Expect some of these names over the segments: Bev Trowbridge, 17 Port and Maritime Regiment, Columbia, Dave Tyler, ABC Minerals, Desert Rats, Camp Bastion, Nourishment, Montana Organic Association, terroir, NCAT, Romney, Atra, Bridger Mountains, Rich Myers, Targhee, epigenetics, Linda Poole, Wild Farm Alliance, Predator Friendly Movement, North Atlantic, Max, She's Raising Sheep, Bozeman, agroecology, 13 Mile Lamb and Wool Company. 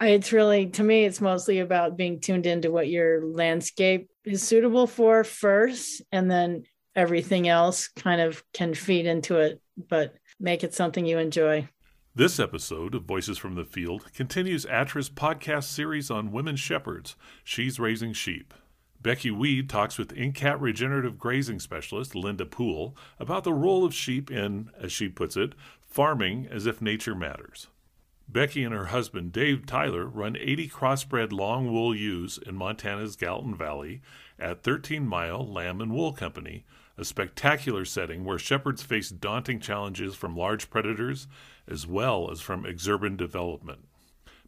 it's really, to me, it's mostly about being tuned into what your landscape is suitable for first, and then everything else kind of can feed into it, but make it something you enjoy. This episode of Voices from the Field continues Atra's podcast series on women shepherds, She's Raising Sheep. Becky Weed talks with NCAT regenerative grazing specialist Linda Poole about the role of sheep in, as she puts it, farming as if nature matters. Becky and her husband Dave Tyler run 80 crossbred long wool ewes in Montana's Gallatin Valley at 13 Mile Lamb and Wool Company, a spectacular setting where shepherds face daunting challenges from large predators as well as from exurban development.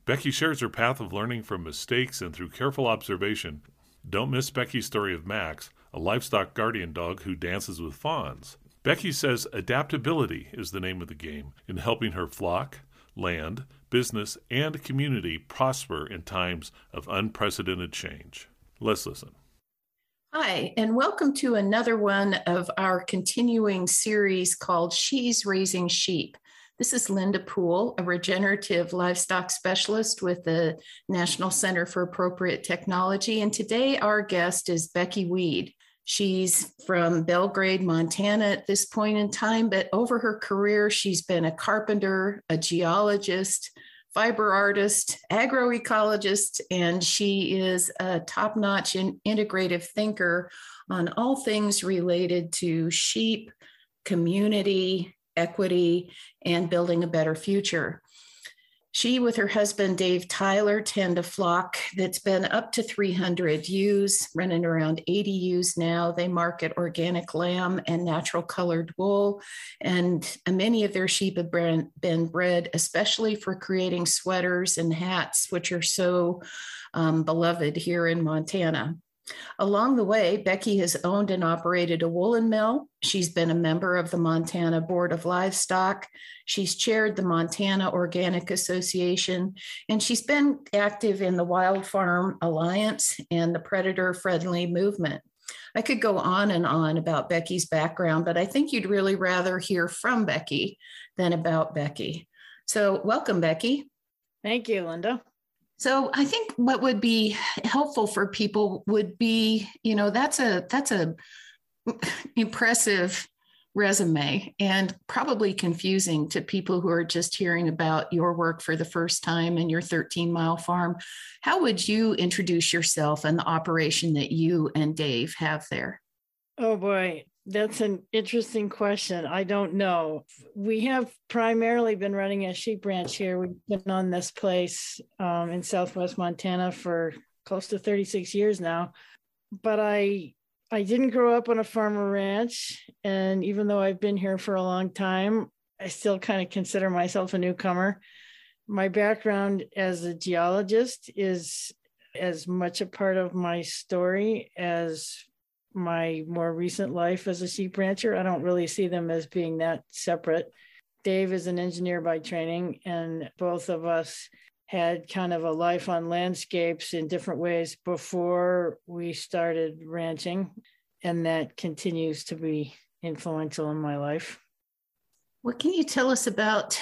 Becky shares her path of learning from mistakes and through careful observation. Don't miss Becky's story of Max, a livestock guardian dog who dances with fawns. Becky says adaptability is the name of the game in helping her flock, land, business, and community prosper in times of unprecedented change. Let's listen. Hi, and welcome to another one of our continuing series called She's Raising Sheep. This is Linda Poole, a regenerative livestock specialist with the National Center for Appropriate Technology, and today our guest is Becky Weed. She's from Belgrade, Montana at this point in time, but over her career, she's been a carpenter, a geologist, fiber artist, agroecologist, and she is a top-notch and integrative thinker on all things related to sheep, community, equity, and building a better future. She, with her husband, Dave Tyler, tend a flock that's been up to 300 ewes, running around 80 ewes now. They market organic lamb and natural colored wool, and many of their sheep have been bred, especially for creating sweaters and hats, which are so beloved here in Montana. Along the way, Becky has owned and operated a woolen mill. She's been a member of the Montana Board of Livestock. She's chaired the Montana Organic Association, and she's been active in the Wild Farm Alliance and the Predator Friendly Movement. I could go on about Becky's background, but I think you'd really rather hear from Becky than about Becky. So welcome, Becky. Thank you, Linda. So I think what would be helpful for people would be, you know, that's a impressive resume and probably confusing to people who are just hearing about your work for the first time and your 13 Mile Farm. How would you introduce yourself and the operation that you and Dave have there? Oh boy, that's an interesting question. I don't know. We have primarily been running a sheep ranch here. We've been on this place in Southwest Montana for close to 36 years now. But I didn't grow up on a farm or ranch. And even though I've been here for a long time, I still kind of consider myself a newcomer. My background as a geologist is as much a part of my story as my more recent life as a sheep rancher. I don't really see them as being that separate. Dave is an engineer by training, and both of us had kind of a life on landscapes in different ways before we started ranching, and that continues to be influential in my life. What can you tell us about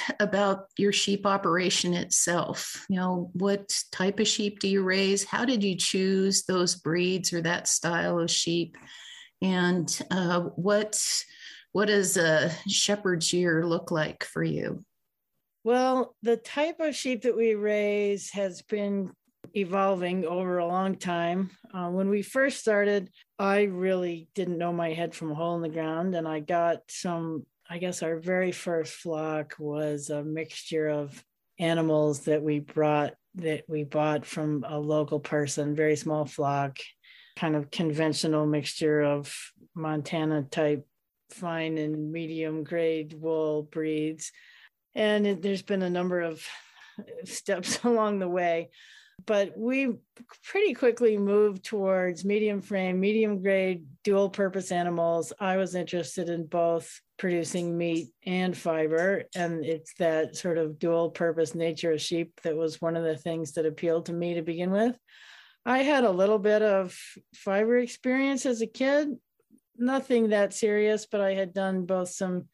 your sheep operation itself? You know, what type of sheep do you raise? How did you choose those breeds or that style of sheep? And what does a shepherd's year look like for you? Well, the type of sheep that we raise has been evolving over a long time. When we first started, I really didn't know my head from a hole in the ground, and I got our very first flock was a mixture of animals that we bought from a local person, very small flock, kind of conventional mixture of Montana type fine and medium grade wool breeds. And there's been a number of steps along the way, but we pretty quickly moved towards medium frame, medium grade, dual purpose animals. I was interested in both producing meat and fiber, and it's that sort of dual purpose nature of sheep that was one of the things that appealed to me to begin with. I had a little bit of fiber experience as a kid, nothing that serious, but I had done both some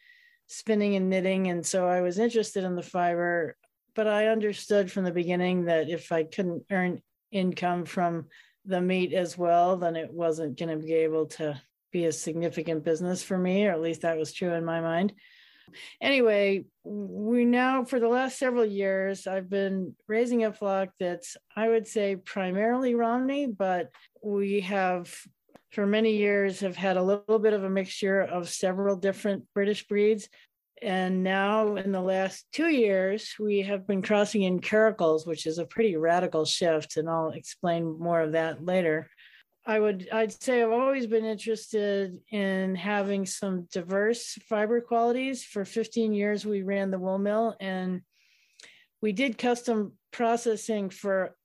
spinning and knitting. And so I was interested in the fiber. But I understood from the beginning that if I couldn't earn income from the meat as well, then it wasn't going to be able to be a significant business for me, or at least that was true in my mind. Anyway, we now, for the last several years, I've been raising a flock that's, I would say, primarily Romney, but we have, for many years, have had a little bit of a mixture of several different British breeds. And now in the last 2 years, we have been crossing in Karakuls, which is a pretty radical shift, and I'll explain more of that later. I'd say I've always been interested in having some diverse fiber qualities. For 15 years, we ran the wool mill, and we did custom processing for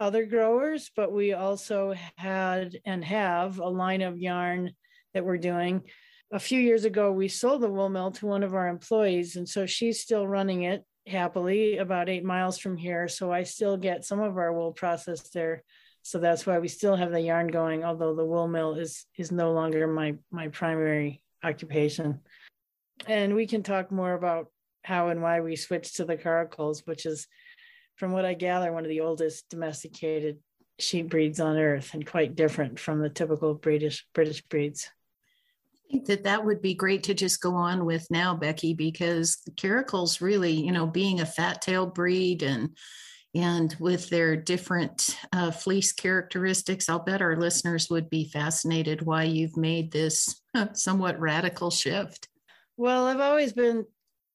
other growers, but we also had and have a line of yarn that we're doing. A few years ago, we sold the wool mill to one of our employees, and so she's still running it happily about 8 miles from here. So I still get some of our wool processed there. So that's why we still have the yarn going, although the wool mill is no longer my primary occupation. And we can talk more about how and why we switched to the Karakuls, which is, from what I gather, one of the oldest domesticated sheep breeds on earth and quite different from the typical British breeds. I think that would be great to just go on with now, Becky, because Karakuls really, being a fat-tailed breed and with their different fleece characteristics, I'll bet our listeners would be fascinated why you've made this somewhat radical shift. Well, I've always been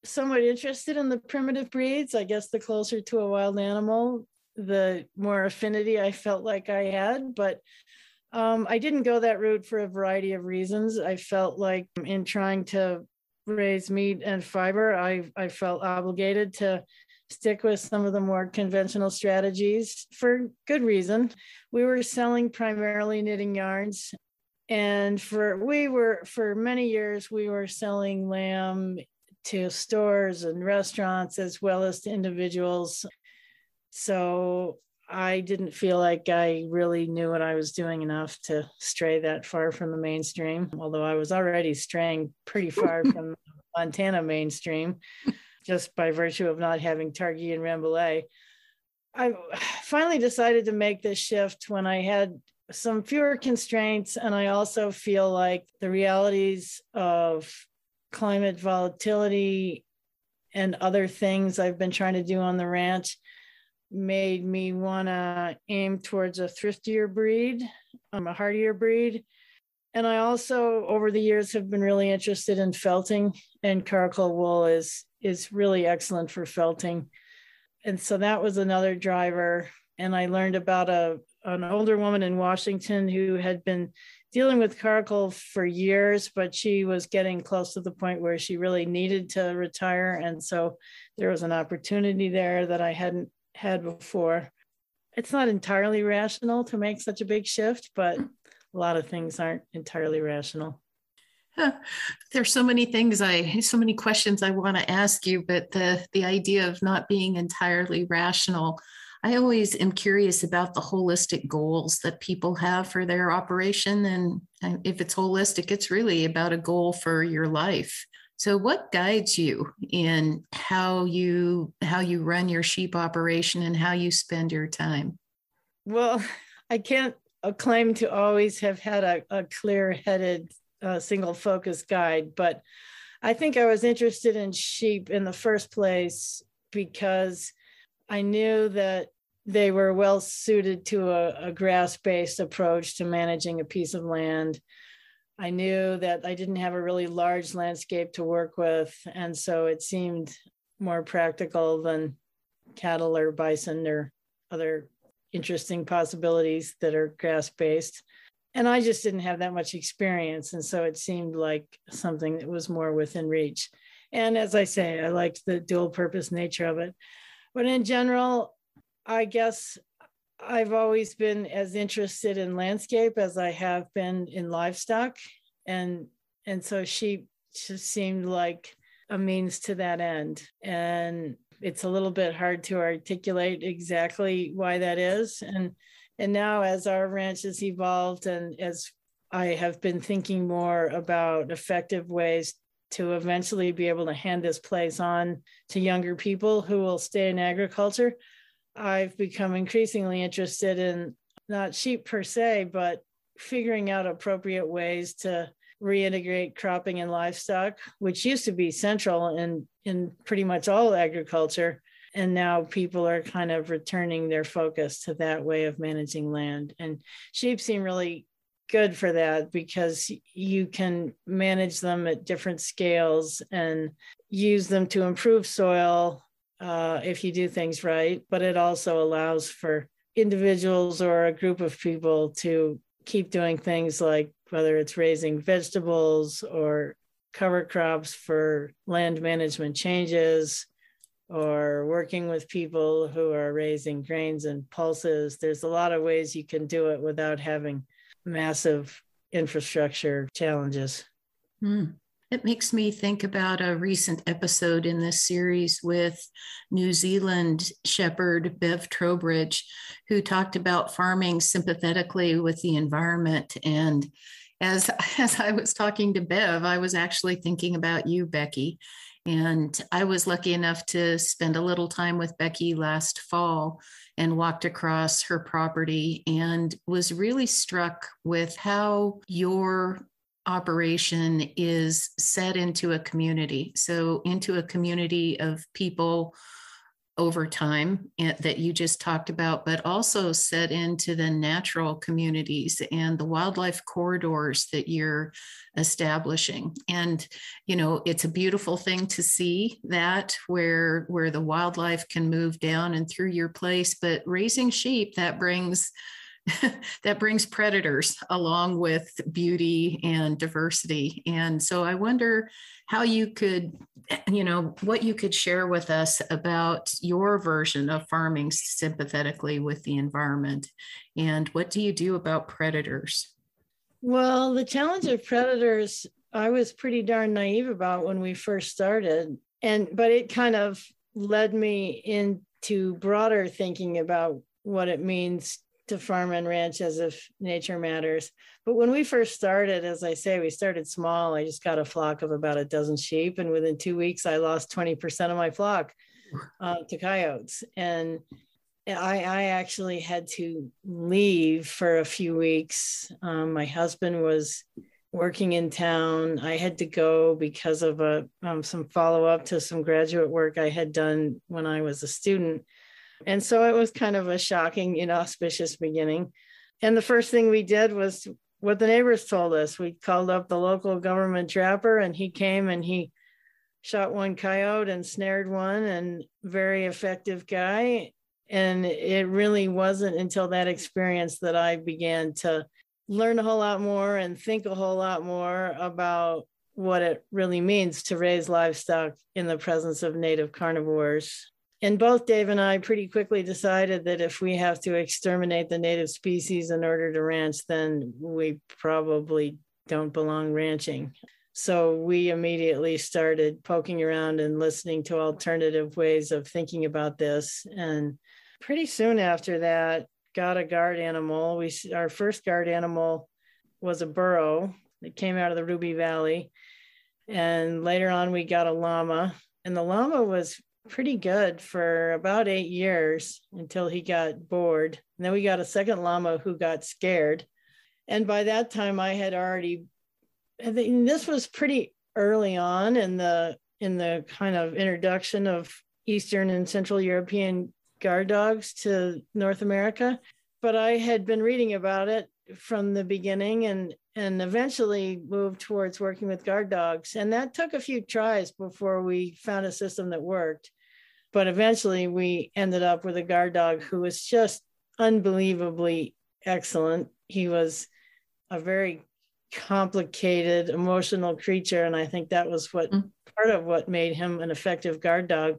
somewhat interested in the primitive breeds. I guess the closer to a wild animal, the more affinity I felt like I had, but I didn't go that route for a variety of reasons. I felt like in trying to raise meat and fiber, I felt obligated to stick with some of the more conventional strategies for good reason. We were selling primarily knitting yarns, and for many years, we were selling lamb to stores and restaurants as well as to individuals. So I didn't feel like I really knew what I was doing enough to stray that far from the mainstream, although I was already straying pretty far from Montana mainstream just by virtue of not having Targhee and Rambouillet. I finally decided to make this shift when I had some fewer constraints, and I also feel like the realities of climate volatility and other things I've been trying to do on the ranch made me want to aim towards a thriftier breed, a hardier breed. And I also, over the years, have been really interested in felting, and Karakul wool is really excellent for felting. And so that was another driver. And I learned about an older woman in Washington who had been dealing with Karakul for years, but she was getting close to the point where she really needed to retire. And so there was an opportunity there that I hadn't had before. It's not entirely rational to make such a big shift, but a lot of things aren't entirely rational. There's so many questions I want to ask you, but the idea of not being entirely rational, I always am curious about the holistic goals that people have for their operation. And if it's holistic, it's really about a goal for your life. So what guides you in how you run your sheep operation and how you spend your time? Well, I can't claim to always have had a clear-headed single focus guide, but I think I was interested in sheep in the first place because I knew that they were well suited to a grass-based approach to managing a piece of land. I knew that I didn't have a really large landscape to work with, and so it seemed more practical than cattle or bison or other interesting possibilities that are grass-based. And I just didn't have that much experience, and so it seemed like something that was more within reach. And as I say, I liked the dual-purpose nature of it. But in general, I guess I've always been as interested in landscape as I have been in livestock. And so sheep just seemed like a means to that end. And it's a little bit hard to articulate exactly why that is. And now as our ranch has evolved and as I have been thinking more about effective ways to eventually be able to hand this place on to younger people who will stay in agriculture. I've become increasingly interested in not sheep per se, but figuring out appropriate ways to reintegrate cropping and livestock, which used to be central in pretty much all agriculture. And now people are kind of returning their focus to that way of managing land. And sheep seem really good for that because you can manage them at different scales and use them to improve soil if you do things right. But it also allows for individuals or a group of people to keep doing things like whether it's raising vegetables or cover crops for land management changes, or working with people who are raising grains and pulses. There's a lot of ways you can do it without having massive infrastructure challenges. It makes me think about a recent episode in this series with New Zealand shepherd Bev Trowbridge, who talked about farming sympathetically with the environment. And as I was talking to Bev, I was actually thinking about you, Becky. And I was lucky enough to spend a little time with Becky last fall and walked across her property and was really struck with how your operation is set into a community. So into a community of people over time that you just talked about, but also set into the natural communities and the wildlife corridors that you're establishing. And, you know, it's a beautiful thing to see that where the wildlife can move down and through your place, but raising sheep, that brings predators along with beauty and diversity. And so I wonder how you could, you know, what you could share with us about your version of farming sympathetically with the environment. And what do you do about predators? Well, the challenge of predators, I was pretty darn naive about when we first started. But it kind of led me into broader thinking about what it means to farm and ranch as if nature matters. But when we first started, as I say, we started small. I just got a flock of about a dozen sheep. And within 2 weeks, I lost 20% of my flock to coyotes. And I actually had to leave for a few weeks. My husband was working in town. I had to go because of some follow-up to some graduate work I had done when I was a student. And so it was kind of a shocking, inauspicious beginning. And the first thing we did was what the neighbors told us. We called up the local government trapper, and he came and he shot one coyote and snared one, and very effective guy. And it really wasn't until that experience that I began to learn a whole lot more and think a whole lot more about what it really means to raise livestock in the presence of native carnivores. And both Dave and I pretty quickly decided that if we have to exterminate the native species in order to ranch, then we probably don't belong ranching. So we immediately started poking around and listening to alternative ways of thinking about this. And pretty soon after that, got a guard animal. Our first guard animal was a burro that came out of the Ruby Valley. And later on, we got a llama. And the llama was pretty good for about 8 years until he got bored. And then we got a second llama who got scared. And by that time I had already, I think this was pretty early on in the kind of introduction of Eastern and Central European guard dogs to North America. But I had been reading about it from the beginning and eventually moved towards working with guard dogs. And that took a few tries before we found a system that worked. But eventually we ended up with a guard dog who was just unbelievably excellent. He was a very complicated, emotional creature. And I think that was part of what made him an effective guard dog.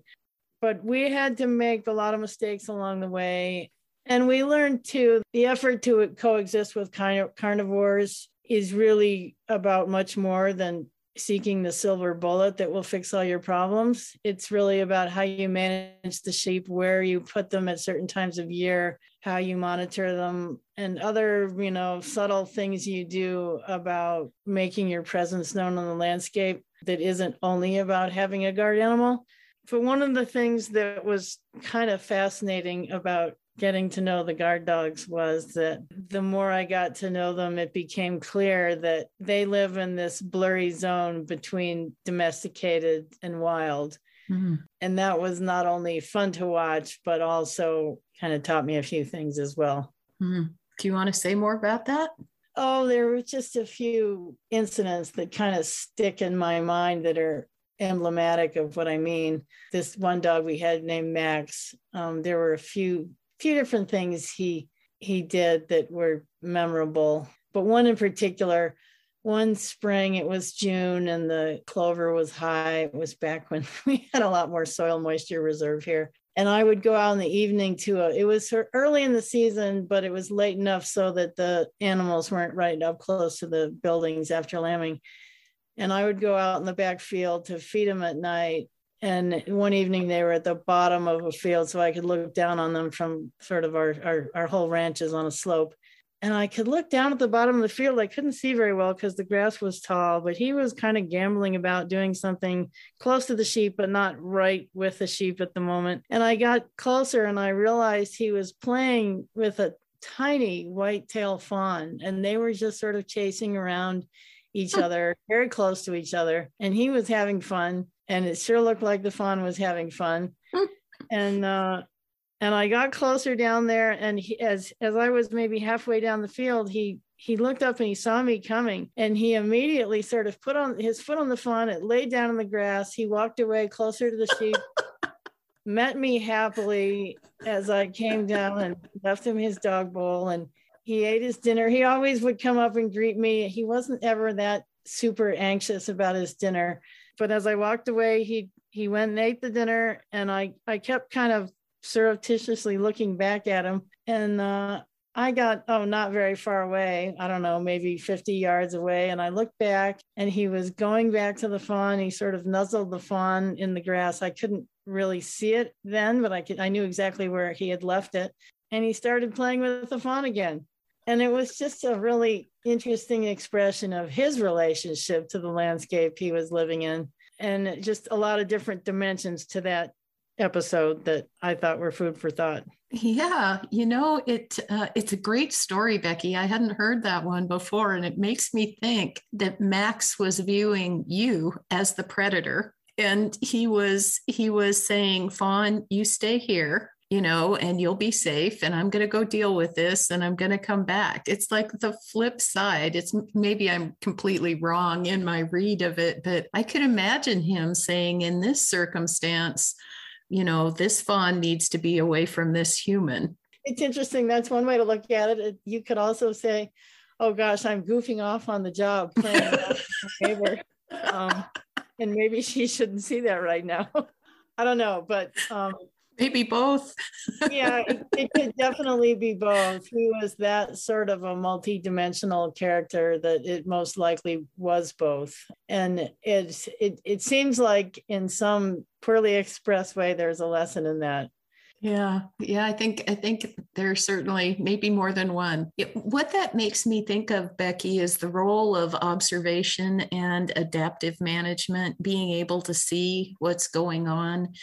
But we had to make a lot of mistakes along the way. And we learned too, the effort to coexist with carnivores is really about much more than seeking the silver bullet that will fix all your problems. It's really about how you manage the sheep, where you put them at certain times of year, how you monitor them, and other, you know, subtle things you do about making your presence known on the landscape that isn't only about having a guard animal. But one of the things that was kind of fascinating about getting to know the guard dogs was that the more I got to know them, it became clear that they live in this blurry zone between domesticated and wild. Mm-hmm. And that was not only fun to watch, but also kind of taught me a few things as well. Mm-hmm. Do you want to say more about that? Oh, there were just a few incidents that kind of stick in my mind that are emblematic of what I mean. This one dog we had named Max, there were a few different things he did that were memorable, but one in particular, one spring, it was June and the clover was high. It was back when we had a lot more soil moisture reserve here. And I would go out in the evening it was early in the season, but it was late enough so that the animals weren't right up close to the buildings after lambing. And I would go out in the backfield to feed them at night. And one evening they were at the bottom of a field, so I could look down on them from sort of our whole ranch is on a slope. And I could look down at the bottom of the field. I couldn't see very well because the grass was tall, but he was kind of gambling about doing something close to the sheep, but not right with the sheep at the moment. And I got closer and I realized he was playing with a tiny white-tail fawn, and they were just sort of chasing around each other, very close to each other. And he was having fun, and it sure looked like the fawn was having fun. And I got closer down there, and he, as I was maybe halfway down the field, he looked up and he saw me coming, and he immediately sort of put on his foot on the fawn. It laid down in the grass. He walked away closer to the sheep, met me happily as I came down and left him his dog bowl, and he ate his dinner. He always would come up and greet me. He wasn't ever that super anxious about his dinner. But as I walked away, he went and ate the dinner, and I kept kind of surreptitiously looking back at him. And I got, not very far away. I don't know, maybe 50 yards away. And I looked back, and he was going back to the fawn. He sort of nuzzled the fawn in the grass. I couldn't really see it then, but I knew exactly where he had left it. And he started playing with the fawn again. And it was just a really interesting expression of his relationship to the landscape he was living in, and just a lot of different dimensions to that episode that I thought were food for thought. Yeah, you know, it's a great story, Becky. I hadn't heard that one before, and it makes me think that Max was viewing you as the predator, and he was saying, "Fawn, you stay here, you know, and you'll be safe, and I'm going to go deal with this, and I'm going to come back." It's like the flip side. It's maybe I'm completely wrong in my read of it, but I could imagine him saying, in this circumstance, you know, this fawn needs to be away from this human. It's interesting. That's one way to look at it. You could also say, "Oh gosh, I'm goofing off on the job, playing with my neighbor, and maybe she shouldn't see that right now." I don't know, but, maybe both. Yeah, it could definitely be both. He was that sort of a multidimensional character that it most likely was both. And it seems like in some poorly expressed way, there's a lesson in that. Yeah, I think there's certainly maybe more than one. What that makes me think of, Becky, is the role of observation and adaptive management, being able to see what's going on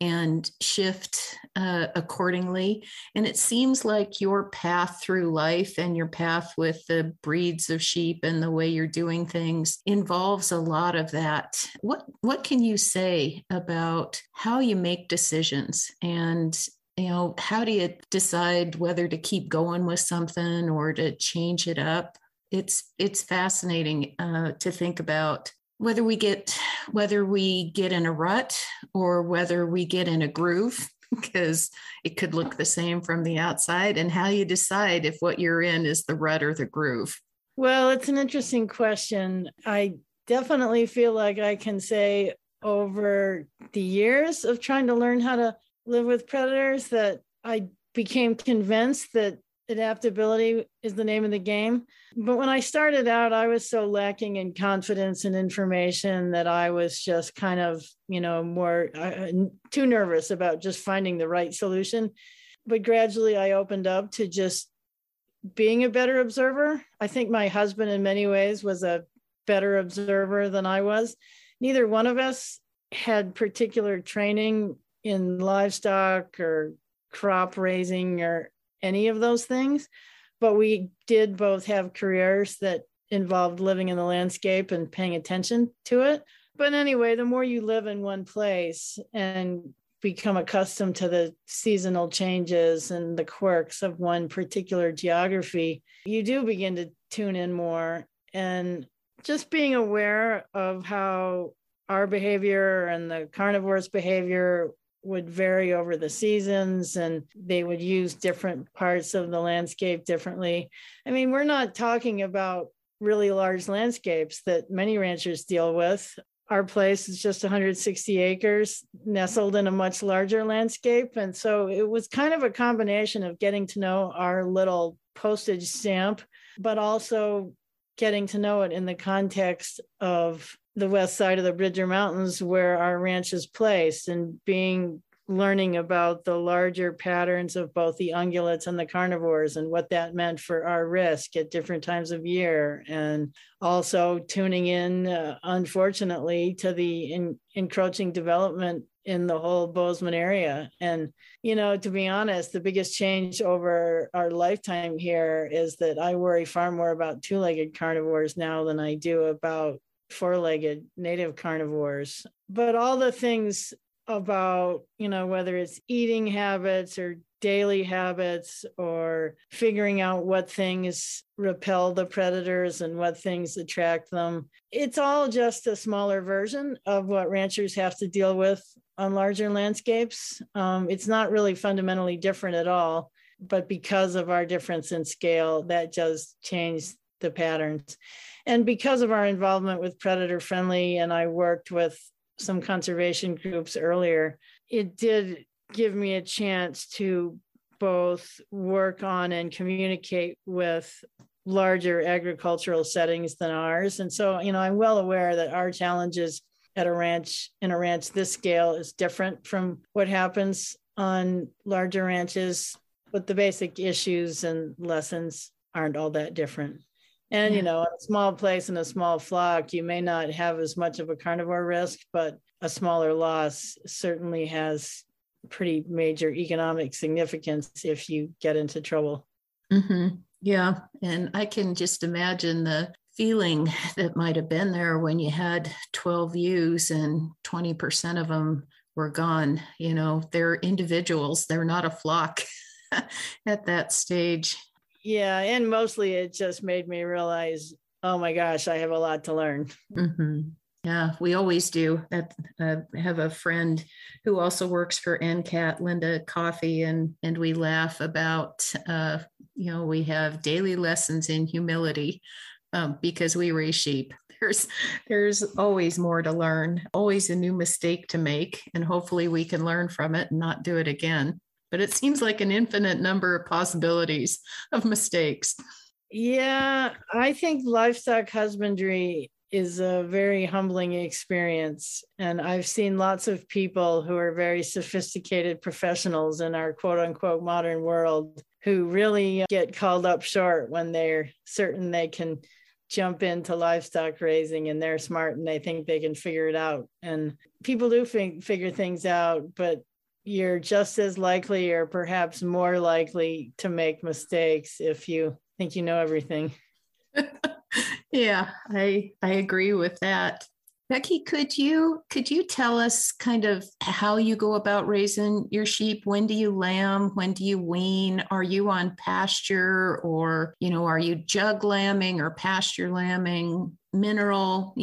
and shift accordingly. And it seems like your path through life and your path with the breeds of sheep and the way you're doing things involves a lot of that. What can you say about how you make decisions, and, you know, how do you decide whether to keep going with something or to change it up? It's fascinating to think about. Whether we get in a rut or whether we get in a groove, because it could look the same from the outside, and how you decide if what you're in is the rut or the groove. Well, it's an interesting question. I definitely feel like I can say over the years of trying to learn how to live with predators that I became convinced that Adaptability is the name of the game. But when I started out, I was so lacking in confidence and information that I was just kind of, more too nervous about just finding the right solution. But gradually I opened up to just being a better observer. I think my husband in many ways was a better observer than I was. Neither one of us had particular training in livestock or crop raising or any of those things, but we did both have careers that involved living in the landscape and paying attention to it. But anyway, the more you live in one place and become accustomed to the seasonal changes and the quirks of one particular geography, you do begin to tune in more. And just being aware of how our behavior and the carnivore's behavior would vary over the seasons, and they would use different parts of the landscape differently. I mean, we're not talking about really large landscapes that many ranchers deal with. Our place is just 160 acres nestled in a much larger landscape. And so it was kind of a combination of getting to know our little postage stamp, but also getting to know it in the context of the west side of the Bridger Mountains where our ranch is placed, and learning about the larger patterns of both the ungulates and the carnivores and what that meant for our risk at different times of year. And also tuning in, unfortunately, to the encroaching development in the whole Bozeman area. And, to be honest, the biggest change over our lifetime here is that I worry far more about two-legged carnivores now than I do about four-legged native carnivores. But all the things about, whether it's eating habits or daily habits or figuring out what things repel the predators and what things attract them, it's all just a smaller version of what ranchers have to deal with on larger landscapes. It's not really fundamentally different at all, but because of our difference in scale, that does change the patterns. And because of our involvement with Predator Friendly, and I worked with some conservation groups earlier, it did give me a chance to both work on and communicate with larger agricultural settings than ours. And so, I'm well aware that our challenges at a ranch, in a ranch this scale, is different from what happens on larger ranches, but the basic issues and lessons aren't all that different. And, a small place and a small flock, you may not have as much of a carnivore risk, but a smaller loss certainly has pretty major economic significance if you get into trouble. Mm-hmm. Yeah. And I can just imagine the feeling that might have been there when you had 12 ewes and 20% of them were gone. They're individuals. They're not a flock at that stage. Yeah. And mostly it just made me realize, oh my gosh, I have a lot to learn. Mm-hmm. Yeah, we always do. I have a friend who also works for NCAT, Linda Coffee, and we laugh about, we have daily lessons in humility because we raise sheep. There's always more to learn, always a new mistake to make, and hopefully we can learn from it and not do it again. But it seems like an infinite number of possibilities of mistakes. Yeah, I think livestock husbandry is a very humbling experience. And I've seen lots of people who are very sophisticated professionals in our quote unquote modern world who really get called up short when they're certain they can jump into livestock raising and they're smart and they think they can figure it out. And people do figure things out, but you're just as likely or perhaps more likely to make mistakes if you think you know everything. Yeah, I agree with that. Becky, could you tell us kind of how you go about raising your sheep? When do you lamb? When do you wean? Are you on pasture or, are you jug lambing or pasture lambing, mineral?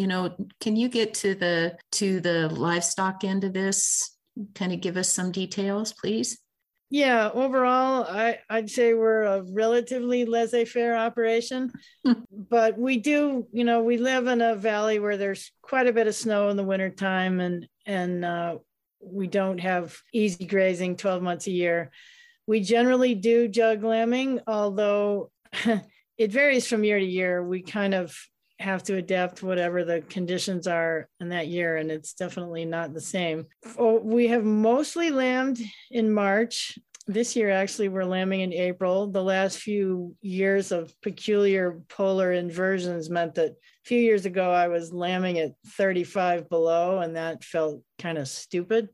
Can you get to the livestock end of this? Kind of give us some details, please. Yeah, overall, I'd say we're a relatively laissez-faire operation, but we do, we live in a valley where there's quite a bit of snow in the wintertime, and we don't have easy grazing 12 months a year. We generally do jug lambing, although it varies from year to year. We kind of have to adapt whatever the conditions are in that year, and it's definitely not the same. We have mostly lambed in March. This year, actually, we're lambing in April. The last few years of peculiar polar inversions meant that a few years ago, I was lambing at 35 below, and that felt kind of stupid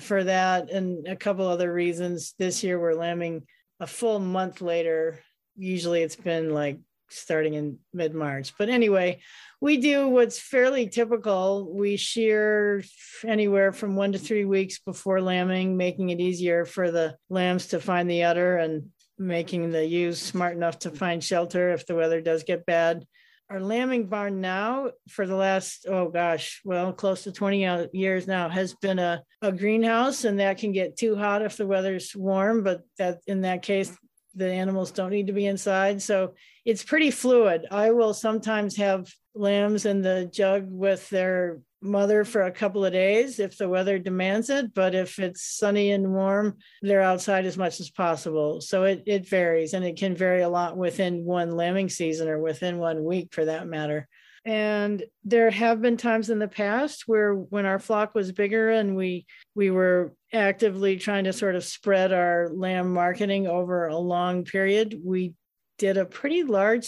for that. And a couple other reasons. This year, we're lambing a full month later. Usually, it's been like starting in mid-March. But anyway, we do what's fairly typical. We shear anywhere from 1 to 3 weeks before lambing, making it easier for the lambs to find the udder and making the ewes smart enough to find shelter if the weather does get bad. Our lambing barn now for the last, close to 20 years now has been a greenhouse, and that can get too hot if the weather's warm, but that in that case, the animals don't need to be inside. So it's pretty fluid. I will sometimes have lambs in the jug with their mother for a couple of days if the weather demands it. But if it's sunny and warm, they're outside as much as possible. So it varies, and it can vary a lot within one lambing season or within 1 week for that matter. And there have been times in the past where when our flock was bigger and we were actively trying to sort of spread our lamb marketing over a long period, we did a pretty large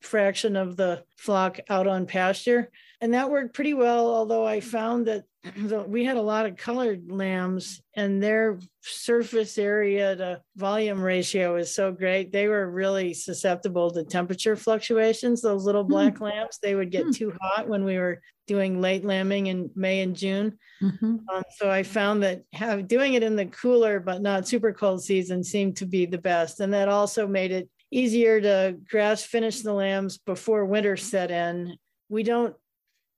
fraction of the flock out on pasture. And that worked pretty well, although I found that we had a lot of colored lambs, and their surface area to volume ratio is so great. They were really susceptible to temperature fluctuations. Those little black lambs, they would get too hot when we were doing late lambing in May and June. So I found that doing it in the cooler but not super cold season seemed to be the best. And that also made it easier to grass finish the lambs before winter set in. We don't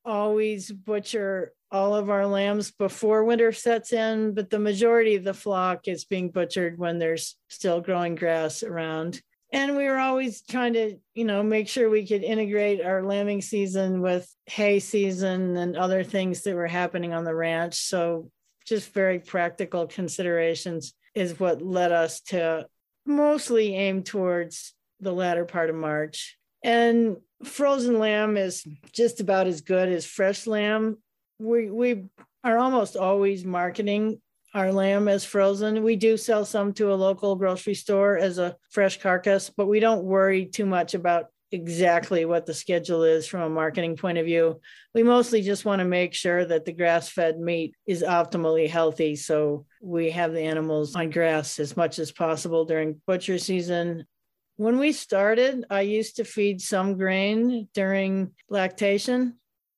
always butcher all of our lambs before winter sets in, but the majority of the flock is being butchered when there's still growing grass around. And we were always trying to, make sure we could integrate our lambing season with hay season and other things that were happening on the ranch. So just very practical considerations is what led us to mostly aim towards the latter part of March. And frozen lamb is just about as good as fresh lamb. We are almost always marketing our lamb as frozen. We do sell some to a local grocery store as a fresh carcass, but we don't worry too much about exactly what the schedule is from a marketing point of view. We mostly just want to make sure that the grass-fed meat is optimally healthy. So we have the animals on grass as much as possible during butcher season. When we started, I used to feed some grain during lactation.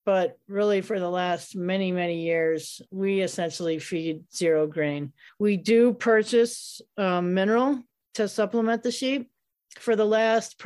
But really for the last many, many years, we essentially feed zero grain. We do purchase mineral to supplement the sheep. For the last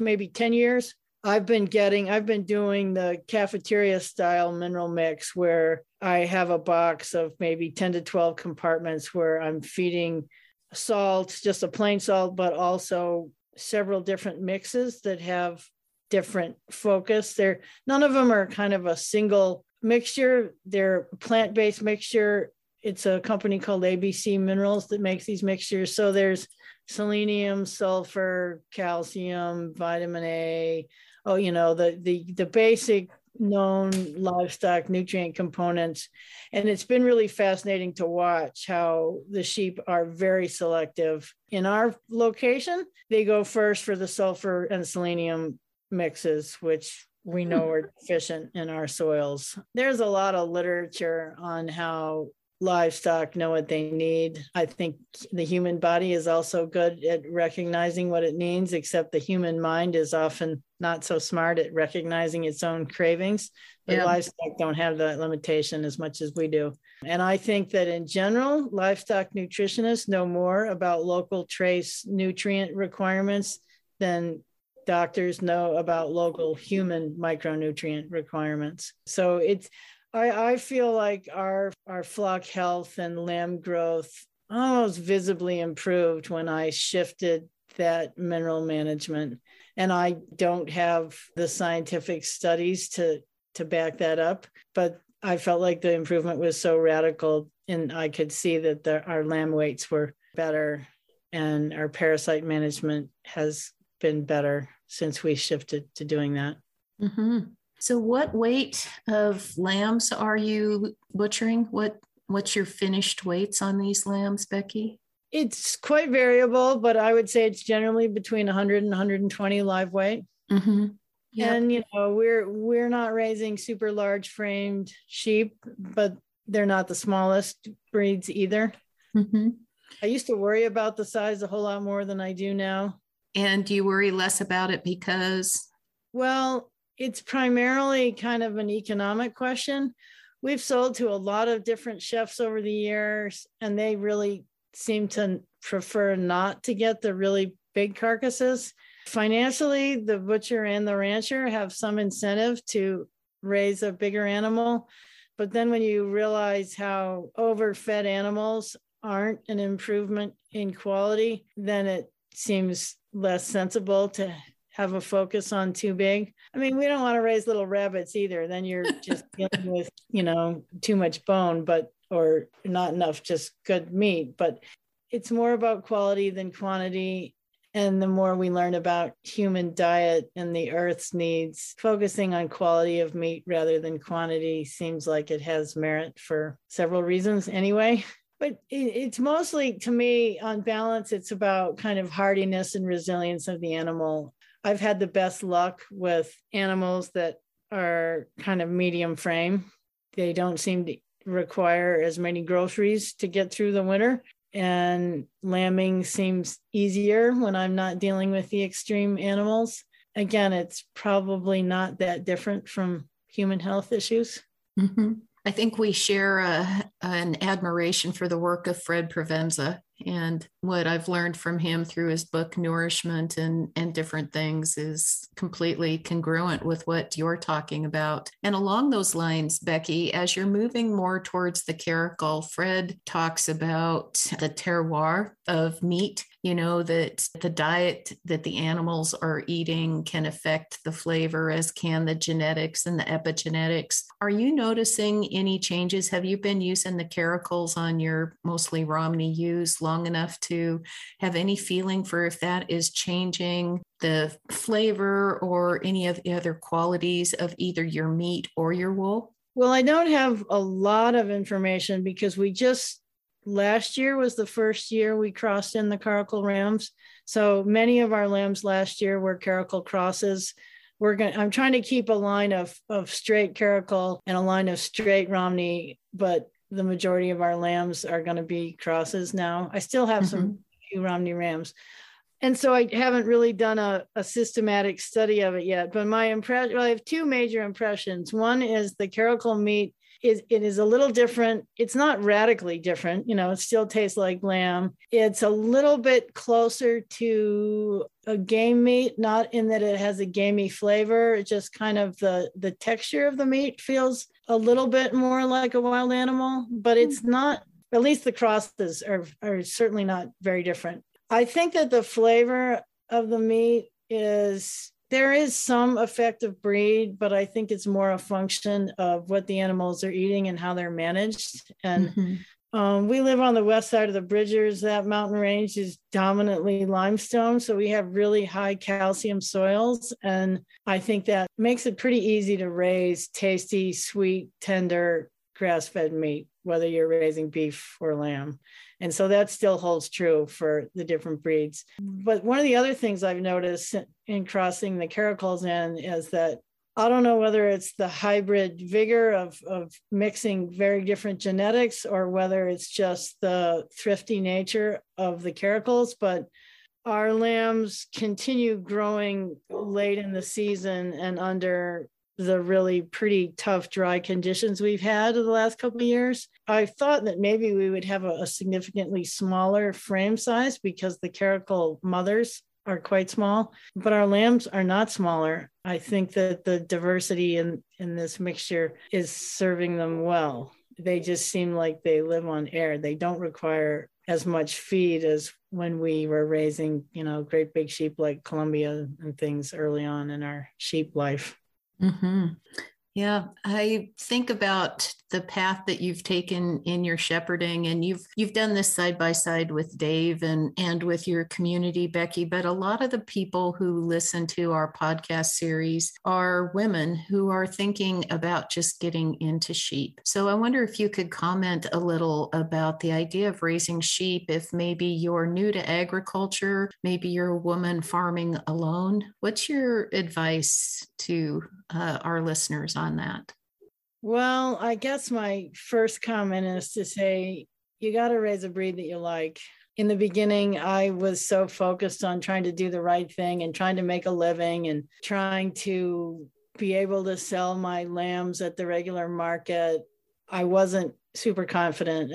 maybe 10 years, I've been doing the cafeteria style mineral mix where I have a box of maybe 10 to 12 compartments where I'm feeding salt, just a plain salt, but also several different mixes that have different focus. None of them are kind of a single mixture. They're plant-based mixture. It's a company called ABC Minerals that makes these mixtures. So there's selenium, sulfur, calcium, vitamin A, the basic known livestock nutrient components. And it's been really fascinating to watch how the sheep are very selective. In our location, they go first for the sulfur and selenium mixes, which we know are deficient in our soils. There's a lot of literature on how livestock know what they need. I think the human body is also good at recognizing what it needs, except the human mind is often not so smart at recognizing its own cravings. But livestock don't have that limitation as much as we do. And I think that in general, livestock nutritionists know more about local trace nutrient requirements than doctors know about local human micronutrient requirements. So I feel like our flock health and lamb growth almost visibly improved when I shifted that mineral management. And I don't have the scientific studies to back that up, but I felt like the improvement was so radical and I could see that our lamb weights were better and our parasite management has been better since we shifted to doing that. Mm-hmm. So what weight of lambs are you butchering? What's your finished weights on these lambs, Becky? It's quite variable, but I would say it's generally between 100 and 120 live weight. Mm-hmm. Yep. And, we're not raising super large framed sheep, but they're not the smallest breeds either. Mm-hmm. I used to worry about the size a whole lot more than I do now. And do you worry less about it because? Well, it's primarily kind of an economic question. We've sold to a lot of different chefs over the years, and they really seem to prefer not to get the really big carcasses. Financially, the butcher and the rancher have some incentive to raise a bigger animal. But then when you realize how overfed animals aren't an improvement in quality, then it seems less sensible to have a focus on too big. I mean, we don't want to raise little rabbits either. Then you're just dealing with, too much bone, or not enough, just good meat. But it's more about quality than quantity. And the more we learn about human diet and the earth's needs, focusing on quality of meat rather than quantity seems like it has merit for several reasons anyway. But it's mostly, to me, on balance, it's about kind of hardiness and resilience of the animal. I've had the best luck with animals that are kind of medium frame. They don't seem to require as many groceries to get through the winter. And lambing seems easier when I'm not dealing with the extreme animals. Again, it's probably not that different from human health issues. Mm-hmm. I think we share an admiration for the work of Fred Provenza, and what I've learned from him through his book, Nourishment, and different things is completely congruent with what you're talking about. And along those lines, Becky, as you're moving more towards the Karakul, Fred talks about the terroir of meat, that the diet that the animals are eating can affect the flavor, as can the genetics and the epigenetics. Are you noticing any changes? Have you been using the Karakuls on your mostly Romney ewes long enough to have any feeling for if that is changing the flavor or any of the other qualities of either your meat or your wool? Well, I don't have a lot of information because last year was the first year we crossed in the Karakul rams. So many of our lambs last year were Karakul crosses. I'm trying to keep a line of straight Karakul and a line of straight Romney, but the majority of our lambs are going to be crosses now. I still have some few Romney rams. And so I haven't really done a systematic study of it yet, but I have two major impressions. One is the Karakul meat it is a little different. It's not radically different. It still tastes like lamb. It's a little bit closer to a game meat, not in that it has a gamey flavor. It just kind of the texture of the meat feels a little bit more like a wild animal, but it's not, at least the crosses are certainly not very different. I think that the flavor of the meat there is some effect of breed, but I think it's more a function of what the animals are eating and how they're managed. And we live on the west side of the Bridgers. That mountain range is dominantly limestone. So we have really high calcium soils. And I think that makes it pretty easy to raise tasty, sweet, tender, grass-fed meat, whether you're raising beef or lamb. And so that still holds true for the different breeds. But one of the other things I've noticed in crossing the Karakuls in is that I don't know whether it's the hybrid vigor of mixing very different genetics or whether it's just the thrifty nature of the Karakuls, but our lambs continue growing late in the season and under the really pretty tough, dry conditions we've had in the last couple of years. I thought that maybe we would have a significantly smaller frame size because the Karakul mothers are quite small, but our lambs are not smaller. I think that the diversity in this mixture is serving them well. They just seem like they live on air. They don't require as much feed as when we were raising, great big sheep like Columbia and things early on in our sheep life. Mm-hmm. Yeah, I think about the path that you've taken in your shepherding, and you've done this side by side with Dave and with your community, Becky, but a lot of the people who listen to our podcast series are women who are thinking about just getting into sheep. So I wonder if you could comment a little about the idea of raising sheep, if maybe you're new to agriculture, maybe you're a woman farming alone. What's your advice to our listeners on that? Well, I guess my first comment is to say, you got to raise a breed that you like. In the beginning, I was so focused on trying to do the right thing and trying to make a living and trying to be able to sell my lambs at the regular market. I wasn't super confident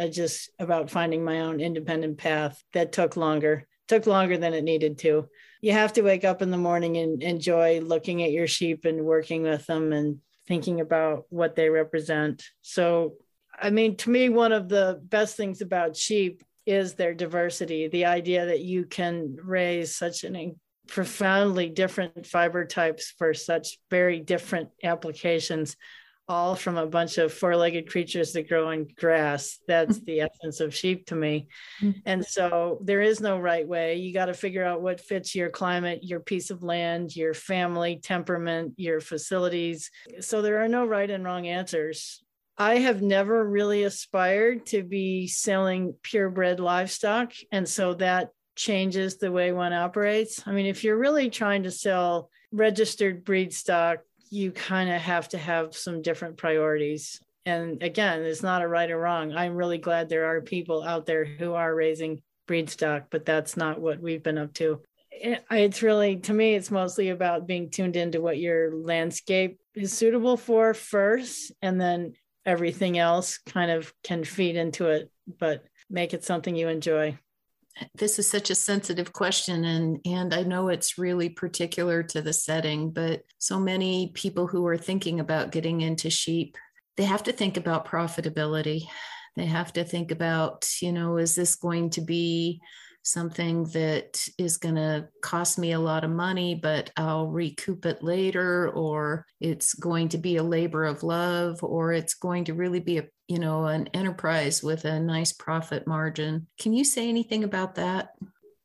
about finding my own independent path that took longer than it needed to. You have to wake up in the morning and enjoy looking at your sheep and working with them and thinking about what they represent. So, I mean, to me, one of the best things about sheep is their diversity, the idea that you can raise such profoundly different fiber types for such very different applications, all from a bunch of four-legged creatures that grow on grass. That's the essence of sheep to me. And so there is no right way. You got to figure out what fits your climate, your piece of land, your family, temperament, your facilities. So there are no right and wrong answers. I have never really aspired to be selling purebred livestock. And so that changes the way one operates. I mean, if you're really trying to sell registered breed stock, you kind of have to have some different priorities. And again, it's not a right or wrong. I'm really glad there are people out there who are raising breed stock, but that's not what we've been up to. It's really, to me, it's mostly about being tuned into what your landscape is suitable for first, and then everything else kind of can feed into it, but make it something you enjoy. This is such a sensitive question, and I know it's really particular to the setting, but so many people who are thinking about getting into sheep, they have to think about profitability. They have to think about, is this going to be something that is going to cost me a lot of money, but I'll recoup it later, or it's going to be a labor of love, or it's going to really be an enterprise with a nice profit margin. Can you say anything about that?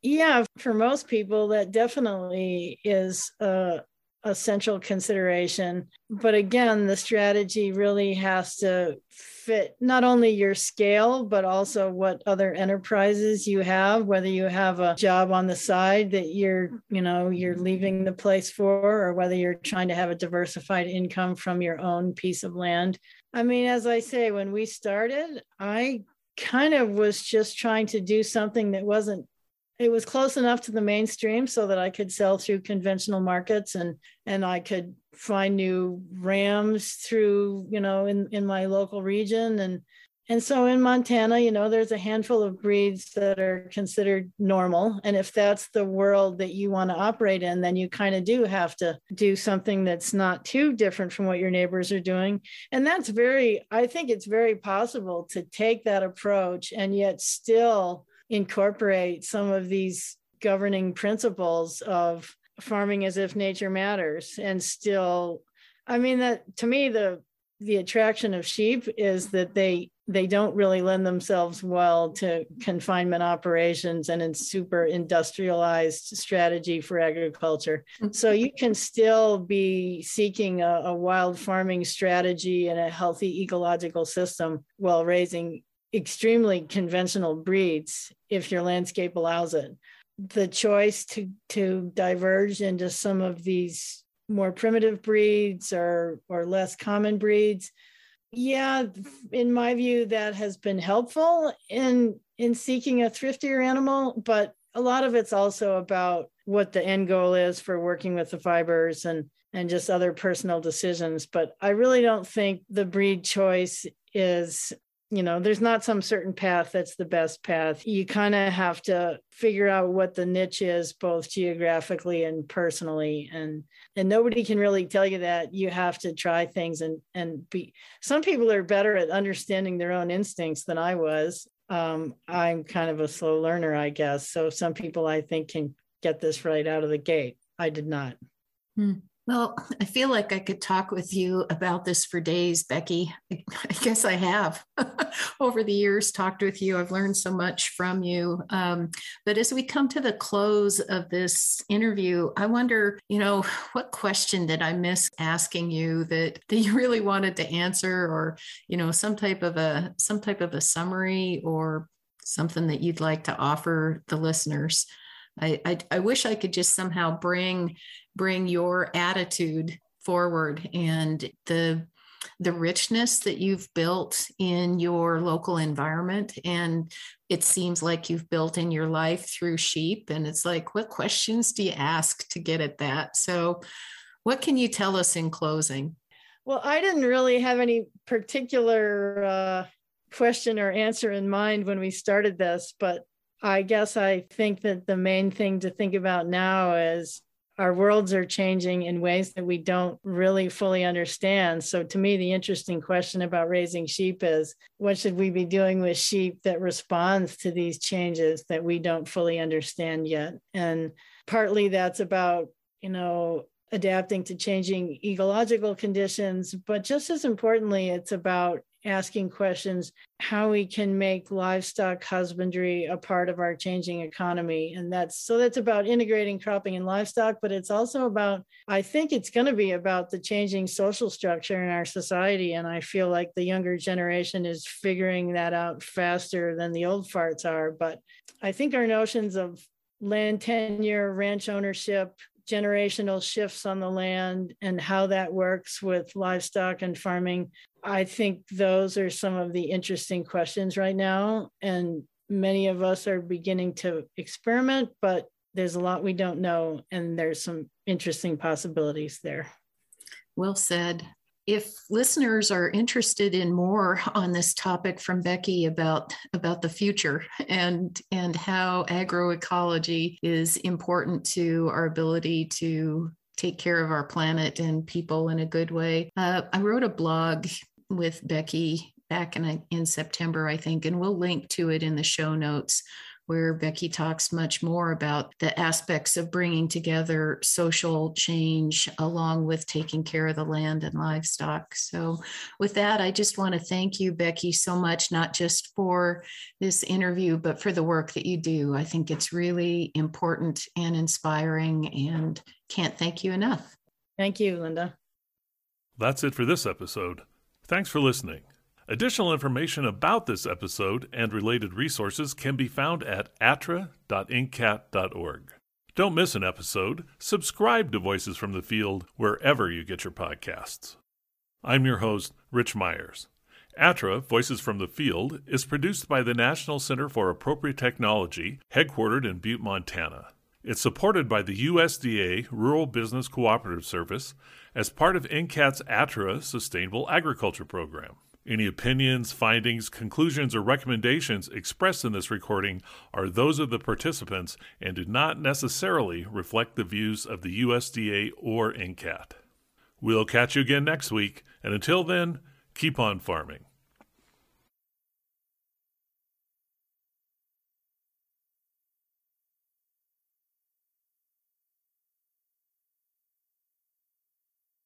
Yeah, for most people, that definitely is a central consideration. But again, the strategy really has to fit not only your scale, but also what other enterprises you have, whether you have a job on the side that you're leaving the place for, or whether you're trying to have a diversified income from your own piece of land. I mean, as I say, when we started, I kind of was just trying to do something that it was close enough to the mainstream so that I could sell through conventional markets and I could find new rams through, in my local region. And so in Montana, there's a handful of breeds that are considered normal. And if that's the world that you want to operate in, then you kind of do have to do something that's not too different from what your neighbors are doing. And I think it's very possible to take that approach and yet still incorporate some of these governing principles of farming as if nature matters. And still, I mean, that to me, the attraction of sheep is that they don't really lend themselves well to confinement operations and in super industrialized strategy for agriculture. So you can still be seeking a wild farming strategy and a healthy ecological system while raising extremely conventional breeds if your landscape allows it. The choice to diverge into some of these more primitive breeds or less common breeds, yeah, in my view, that has been helpful in seeking a thriftier animal, but a lot of it's also about what the end goal is for working with the fibers and just other personal decisions. But I really don't think the breed choice is there's not some certain path that's the best path. You kind of have to figure out what the niche is, both geographically and personally. And nobody can really tell you that. You have to try things some people are better at understanding their own instincts than I was. I'm kind of a slow learner, I guess. So some people I think can get this right out of the gate. I did not. Well, I feel like I could talk with you about this for days, Becky. I guess I have over the years talked with you. I've learned so much from you. But as we come to the close of this interview, I wonder, what question did I miss asking you that you really wanted to answer, or, some type of a summary or something that you'd like to offer the listeners? I wish I could just somehow bring your attitude forward and the richness that you've built in your local environment. And it seems like you've built in your life through sheep. And it's like, what questions do you ask to get at that? So what can you tell us in closing? Well, I didn't really have any particular question or answer in mind when we started this, but I guess I think that the main thing to think about now is our worlds are changing in ways that we don't really fully understand. So to me, the interesting question about raising sheep is, what should we be doing with sheep that responds to these changes that we don't fully understand yet? And partly that's about, adapting to changing ecological conditions, but just as importantly, it's about asking questions, how we can make livestock husbandry a part of our changing economy. And that's about integrating cropping and livestock, but it's also about, I think it's going to be about the changing social structure in our society. And I feel like the younger generation is figuring that out faster than the old farts are. But I think our notions of land tenure, ranch ownership, generational shifts on the land, and how that works with livestock and farming, I think those are some of the interesting questions right now. And many of us are beginning to experiment, but there's a lot we don't know. And there's some interesting possibilities there. Well said. If listeners are interested in more on this topic from Becky about the future and how agroecology is important to our ability to take care of our planet and people in a good way, I wrote a blog with Becky back in September, I think, and we'll link to it in the show notes, where Becky talks much more about the aspects of bringing together social change along with taking care of the land and livestock. So with that, I just want to thank you, Becky, so much, not just for this interview, but for the work that you do. I think it's really important and inspiring, and can't thank you enough. Thank you, Linda. That's it for this episode. Thanks for listening. Additional information about this episode and related resources can be found at atra.ncat.org. Don't miss an episode. Subscribe to Voices from the Field wherever you get your podcasts. I'm your host, Rich Myers. Atra, Voices from the Field, is produced by the National Center for Appropriate Technology, headquartered in Butte, Montana. It's supported by the USDA Rural Business Cooperative Service as part of NCAT's Atra Sustainable Agriculture Program. Any opinions, findings, conclusions, or recommendations expressed in this recording are those of the participants and do not necessarily reflect the views of the USDA or NCAT. We'll catch you again next week, and until then, keep on farming.